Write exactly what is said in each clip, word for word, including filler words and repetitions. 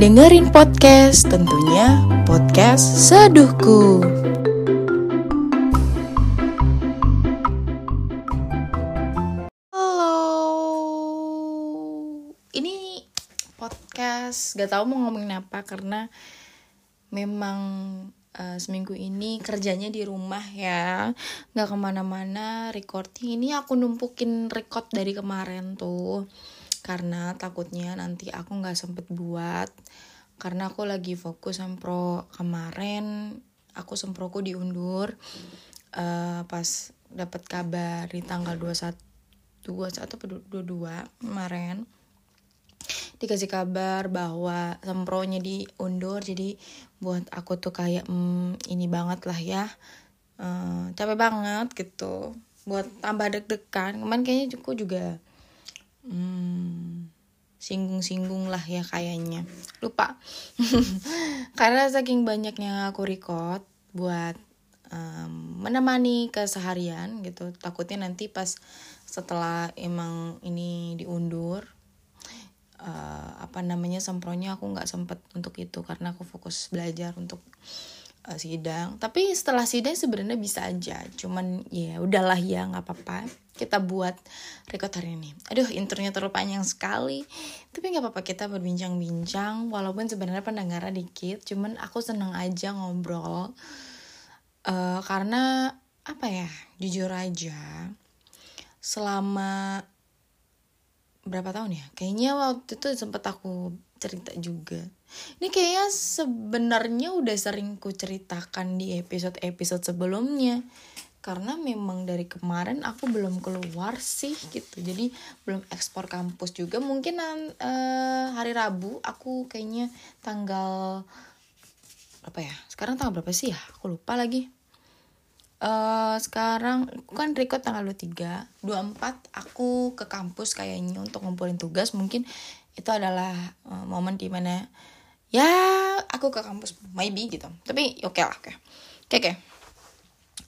dengerin podcast, tentunya podcast Seduhku. Halo, ini podcast gak tahu mau ngomongin apa karena memang uh, seminggu ini kerjanya di rumah ya, gak kemana-mana recording. Ini aku numpukin record dari kemarin tuh karena takutnya nanti aku nggak sempet buat karena aku lagi fokus sempro kemarin. Aku semproku diundur uh, pas dapat kabar di tanggal dua puluh satu dua puluh satu atau dua puluh dua kemarin, dikasih kabar bahwa sempronya diundur. Jadi buat aku tuh kayak mm, ini banget lah ya, uh, capek banget gitu, buat tambah deg-degan. Kemarin kayaknya aku juga Hmm, singgung-singgung lah ya kayaknya, lupa karena saking banyaknya aku record buat um, menemani keseharian gitu. Takutnya nanti pas setelah emang ini diundur uh, apa namanya sempronya, aku nggak sempet untuk itu karena aku fokus belajar untuk uh, sidang. Tapi setelah sidang sebenarnya bisa aja, cuman ya udahlah ya, nggak apa-apa, kita buat record hari ini. Aduh, intronya terlalu panjang sekali. Tapi gak apa-apa, kita berbincang-bincang. Walaupun sebenarnya pendengarnya dikit, cuman aku seneng aja ngobrol. Uh, karena, apa ya, jujur aja, selama berapa tahun ya? Kayaknya waktu itu sempet aku cerita juga. Ini kayaknya sebenarnya udah sering ku ceritakan di episode-episode sebelumnya. Karena memang dari kemarin aku belum keluar sih gitu, jadi belum ekspor kampus juga. Mungkin uh, hari Rabu aku kayaknya tanggal apa ya, sekarang tanggal berapa sih ya, aku lupa lagi. Uh, sekarang aku kan record tanggal dua puluh tiga dua puluh empat aku ke kampus kayaknya untuk ngumpulin tugas. Mungkin itu adalah uh, momen dimana ya aku ke kampus, maybe gitu. Tapi oke okay lah, oke okay. oke okay, okay.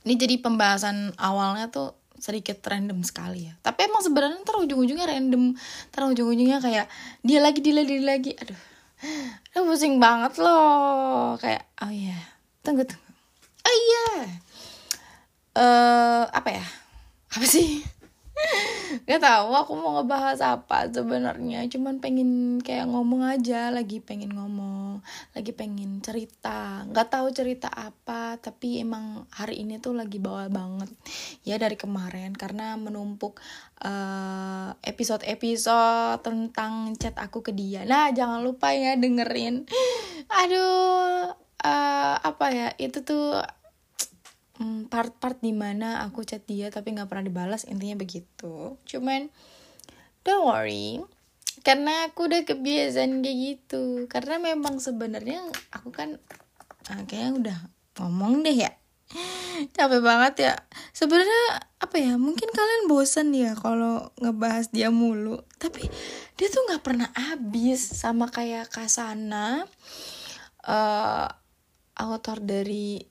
Ini jadi pembahasan awalnya tuh sedikit random sekali ya. Tapi emang sebenarnya ntar ujung-ujungnya random. Ntar ujung-ujungnya kayak dia lagi, dia lagi, dia lagi. Aduh, aduh pusing banget loh. Kayak, oh iya. Yeah. Tunggu, tunggu. Oh iya. Yeah. Uh, apa ya? Apa sih? Gak tahu aku mau ngebahas apa sebenarnya. Cuman pengen kayak ngomong aja. Lagi pengen ngomong. Lagi pengen cerita. Gak tahu cerita apa. Tapi emang hari ini tuh lagi bawel banget. Ya dari kemarin. Karena menumpuk uh, episode-episode tentang chat aku ke dia. Nah jangan lupa ya dengerin. Aduh. Uh, apa ya. Itu tuh part-part dimana aku chat dia tapi gak pernah dibalas, intinya begitu. Cuman don't worry, karena aku udah kebiasaan kayak gitu. Karena memang sebenarnya aku kan ah, kayaknya udah ngomong deh ya, capek banget ya sebenarnya. Apa ya, mungkin kalian bosan ya kalau ngebahas dia mulu. Tapi dia tuh gak pernah habis, sama kayak Kasana, uh, author dari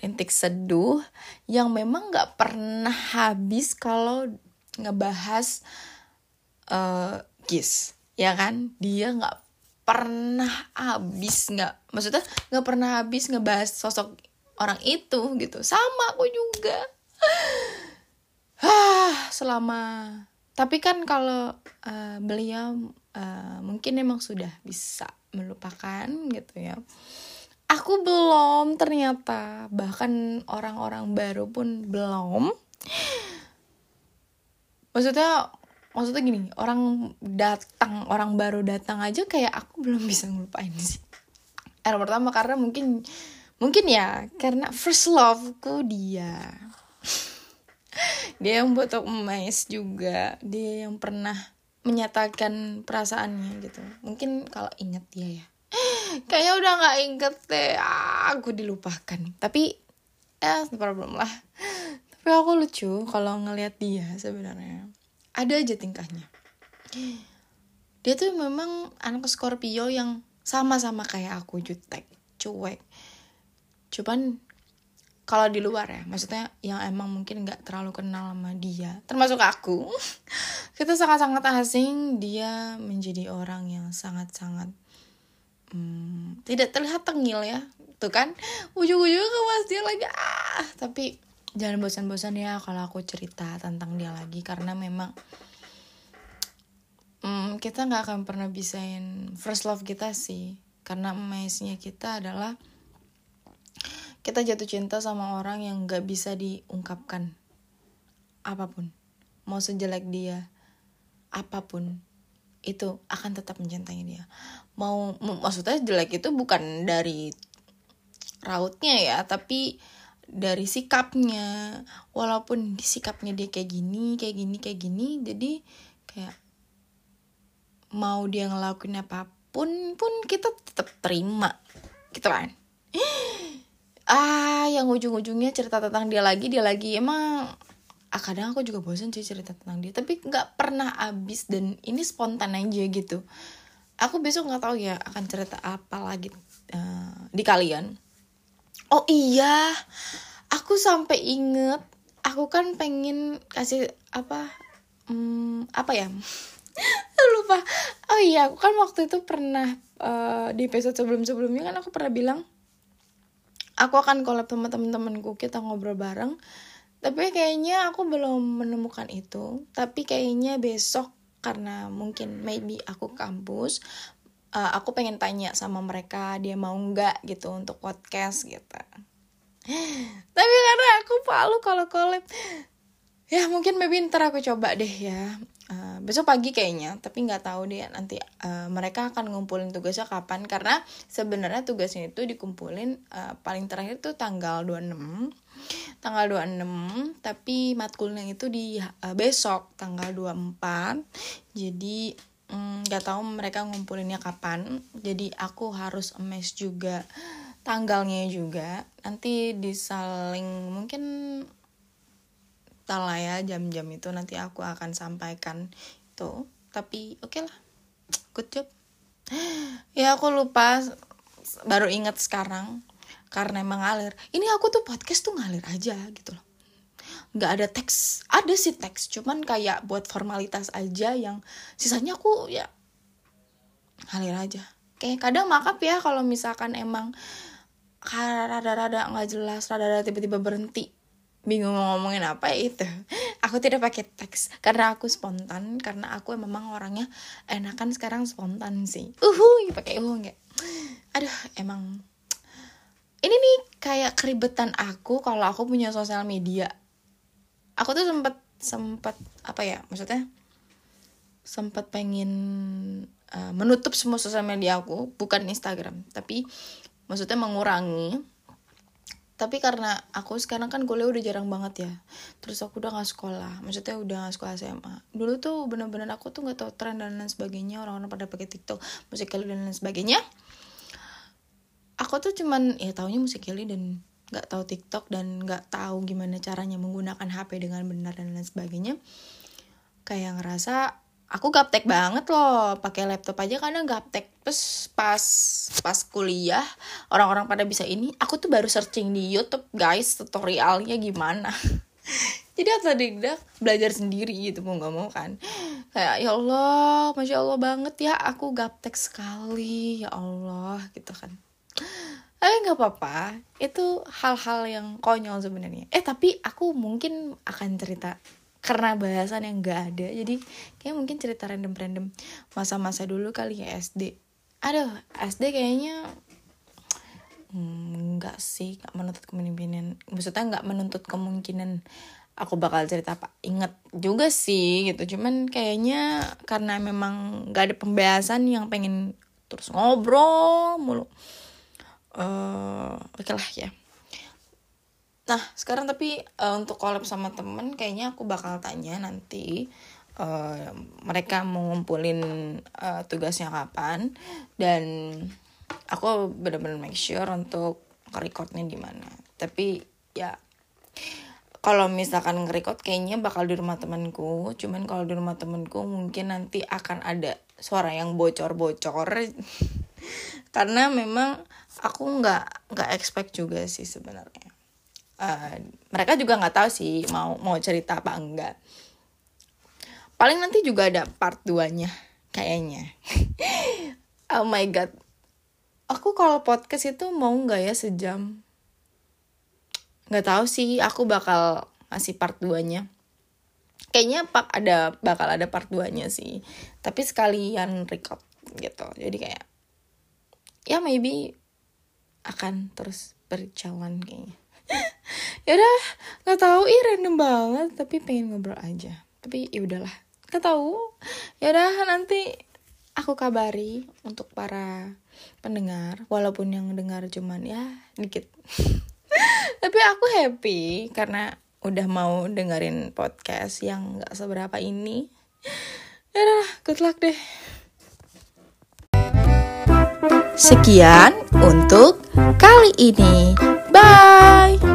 Rintik Seduh, yang memang gak pernah habis kalau ngebahas uh, G I S, ya kan? Dia gak pernah habis, gak, maksudnya gak pernah habis ngebahas sosok orang itu gitu. Sama aku juga. Selama, tapi kan kalau uh, beliau uh, mungkin emang sudah bisa melupakan gitu ya. Aku belum ternyata, bahkan orang-orang baru pun belum. Maksudnya, maksudnya gini, orang datang, orang baru datang aja kayak aku belum bisa ngelupain sih. Yang pertama karena mungkin, mungkin ya karena first loveku dia. Dia yang buat aku amazed juga, dia yang pernah menyatakan perasaannya gitu. Mungkin kalau ingat dia ya. Kayaknya udah gak inget deh, aku dilupakan. Tapi, ya eh, problem lah. Tapi aku lucu kalau ngelihat dia sebenarnya. Ada aja tingkahnya. Dia tuh memang anak Scorpio yang sama-sama kayak aku, jutek, cuek. Cuman, kalau di luar ya, maksudnya yang emang mungkin gak terlalu kenal sama dia, termasuk aku, kita sangat-sangat asing. Dia menjadi orang yang sangat-sangat hmm, tidak terlihat tengil ya. Tuh kan, ujung-ujungnya mas dia lagi ah. Tapi jangan bosan-bosan ya kalau aku cerita tentang dia lagi, karena memang hmm, kita gak akan pernah bisain first love kita sih. Karena amaze-nya kita adalah kita jatuh cinta sama orang yang gak bisa diungkapkan apapun. Mau sejelek dia apapun, itu akan tetap mencintai dia. Mau maksudnya jelek itu bukan dari rautnya ya, tapi dari sikapnya. Walaupun sikapnya dia kayak gini, kayak gini, kayak gini, jadi kayak mau dia ngelakuin apapun pun kita tetap terima, gitu kan. Ah, yang ujung-ujungnya cerita tentang dia lagi, dia lagi. Emang, ah, kadang aku juga bosan sih cerita tentang dia. Tapi gak pernah habis, dan ini spontan aja gitu. Aku besok gak tahu ya akan cerita apa lagi uh, di kalian. Oh iya, aku sampai inget. Aku kan pengen kasih apa, hmm, apa ya? Lupa. Oh iya, aku kan waktu itu pernah, uh, di episode sebelum-sebelumnya kan aku pernah bilang, aku akan collab sama temen-temenku, kita ngobrol bareng. Tapi kayaknya aku belum menemukan itu. Tapi kayaknya besok, karena mungkin maybe aku kampus, uh, aku pengen tanya sama mereka, dia mau gak gitu untuk podcast gitu. Tapi karena aku malu kalau collab, ya mungkin maybe ntar aku coba deh ya. Uh, besok pagi kayaknya, tapi nggak tahu deh nanti uh, mereka akan ngumpulin tugasnya kapan, karena sebenarnya tugasnya itu dikumpulin uh, paling terakhir tuh tanggal dua puluh enam tanggal dua puluh enam, tapi matkulnya itu di uh, besok tanggal dua puluh empat. Jadi nggak mm, tahu mereka ngumpulinnya kapan, jadi aku harus emes juga tanggalnya juga, nanti disaling mungkin salah ya, jam-jam itu nanti aku akan sampaikan itu. Tapi oke okay lah, good job. Ya aku lupa, baru ingat sekarang karena emang ngalir. Ini aku tuh podcast tuh ngalir aja gitu loh, nggak ada teks. Ada sih teks, cuman kayak buat formalitas aja, yang sisanya aku ya ngalir aja. Kayak kadang makap ya kalau misalkan emang rada-rada nggak jelas, rada-rada tiba-tiba berhenti, bingung mau ngomongin apa ya itu. Aku tidak pakai teks karena aku spontan, karena aku memang orangnya enakan sekarang spontan sih. Uhuy, pakai uhuy enggak. Aduh, emang ini nih kayak keribetan aku kalau aku punya sosial media. Aku tuh sempat sempat apa ya? Maksudnya sempat pengen uh, menutup semua sosial media aku, bukan Instagram, tapi maksudnya mengurangi. Tapi karena aku sekarang kan kuliah udah jarang banget ya. Terus aku udah gak sekolah. Maksudnya udah gak sekolah S M A. Dulu tuh bener-bener aku tuh gak tau tren dan lain sebagainya. Orang-orang pada pakai TikTok, Musical.ly dan lain sebagainya. Aku tuh cuman ya taunya Musical.ly dan gak tahu TikTok. Dan gak tahu gimana caranya menggunakan H P dengan benar dan lain sebagainya. Kayak ngerasa aku gaptek banget loh. Pakai laptop aja kadang gaptek. Terus pas pas kuliah orang-orang pada bisa ini, aku tuh baru searching di YouTube guys tutorialnya gimana. Jadi otodidak belajar sendiri gitu, mau nggak mau kan. Kayak ya Allah, masya Allah banget ya, aku gaptek sekali ya Allah gitu kan. Eh nggak apa-apa, itu hal-hal yang konyol sebenarnya. Eh tapi aku mungkin akan cerita, karena bahasan yang nggak ada, jadi kayak mungkin cerita random-random masa-masa dulu kali ya S D. Aduh, S D kayaknya hmm, gak sih, gak menuntut kemungkinan. Maksudnya gak menuntut kemungkinan aku bakal cerita apa. Ingat juga sih gitu, cuman kayaknya karena memang gak ada pembahasan yang pengen terus ngobrol mulu. Uh, Oke lah ya. Nah sekarang tapi uh, untuk collab sama temen, kayaknya aku bakal tanya nanti. Uh, mereka mau ngumpulin uh, tugasnya kapan, dan aku benar-benar make sure untuk recordnya di mana. Tapi ya kalau misalkan nge-record kayaknya bakal di rumah temanku. Cuman kalau di rumah temanku mungkin nanti akan ada suara yang bocor-bocor karena memang aku nggak nggak expect juga sih sebenarnya. Uh, mereka juga nggak tahu sih mau mau cerita apa enggak. Paling nanti juga ada part dua-nya kayaknya. Oh my god. aku kalau podcast itu mau nggak ya sejam? Nggak tahu sih, aku bakal ngasih part dua-nya. Kayaknya pak ada bakal ada part dua-nya sih. Tapi sekalian record gitu. Jadi kayak ya maybe akan terus berjalan kayaknya. Yaudah, nggak tahu, ih random banget, tapi pengen ngobrol aja. Tapi ya udahlah, nggak tahu. Yaudah, nanti aku kabari untuk para pendengar, walaupun yang dengar cuman ya dikit. Tapi aku happy karena udah mau dengerin podcast yang gak seberapa ini. Yaudah, good luck deh. Sekian untuk kali ini. Bye.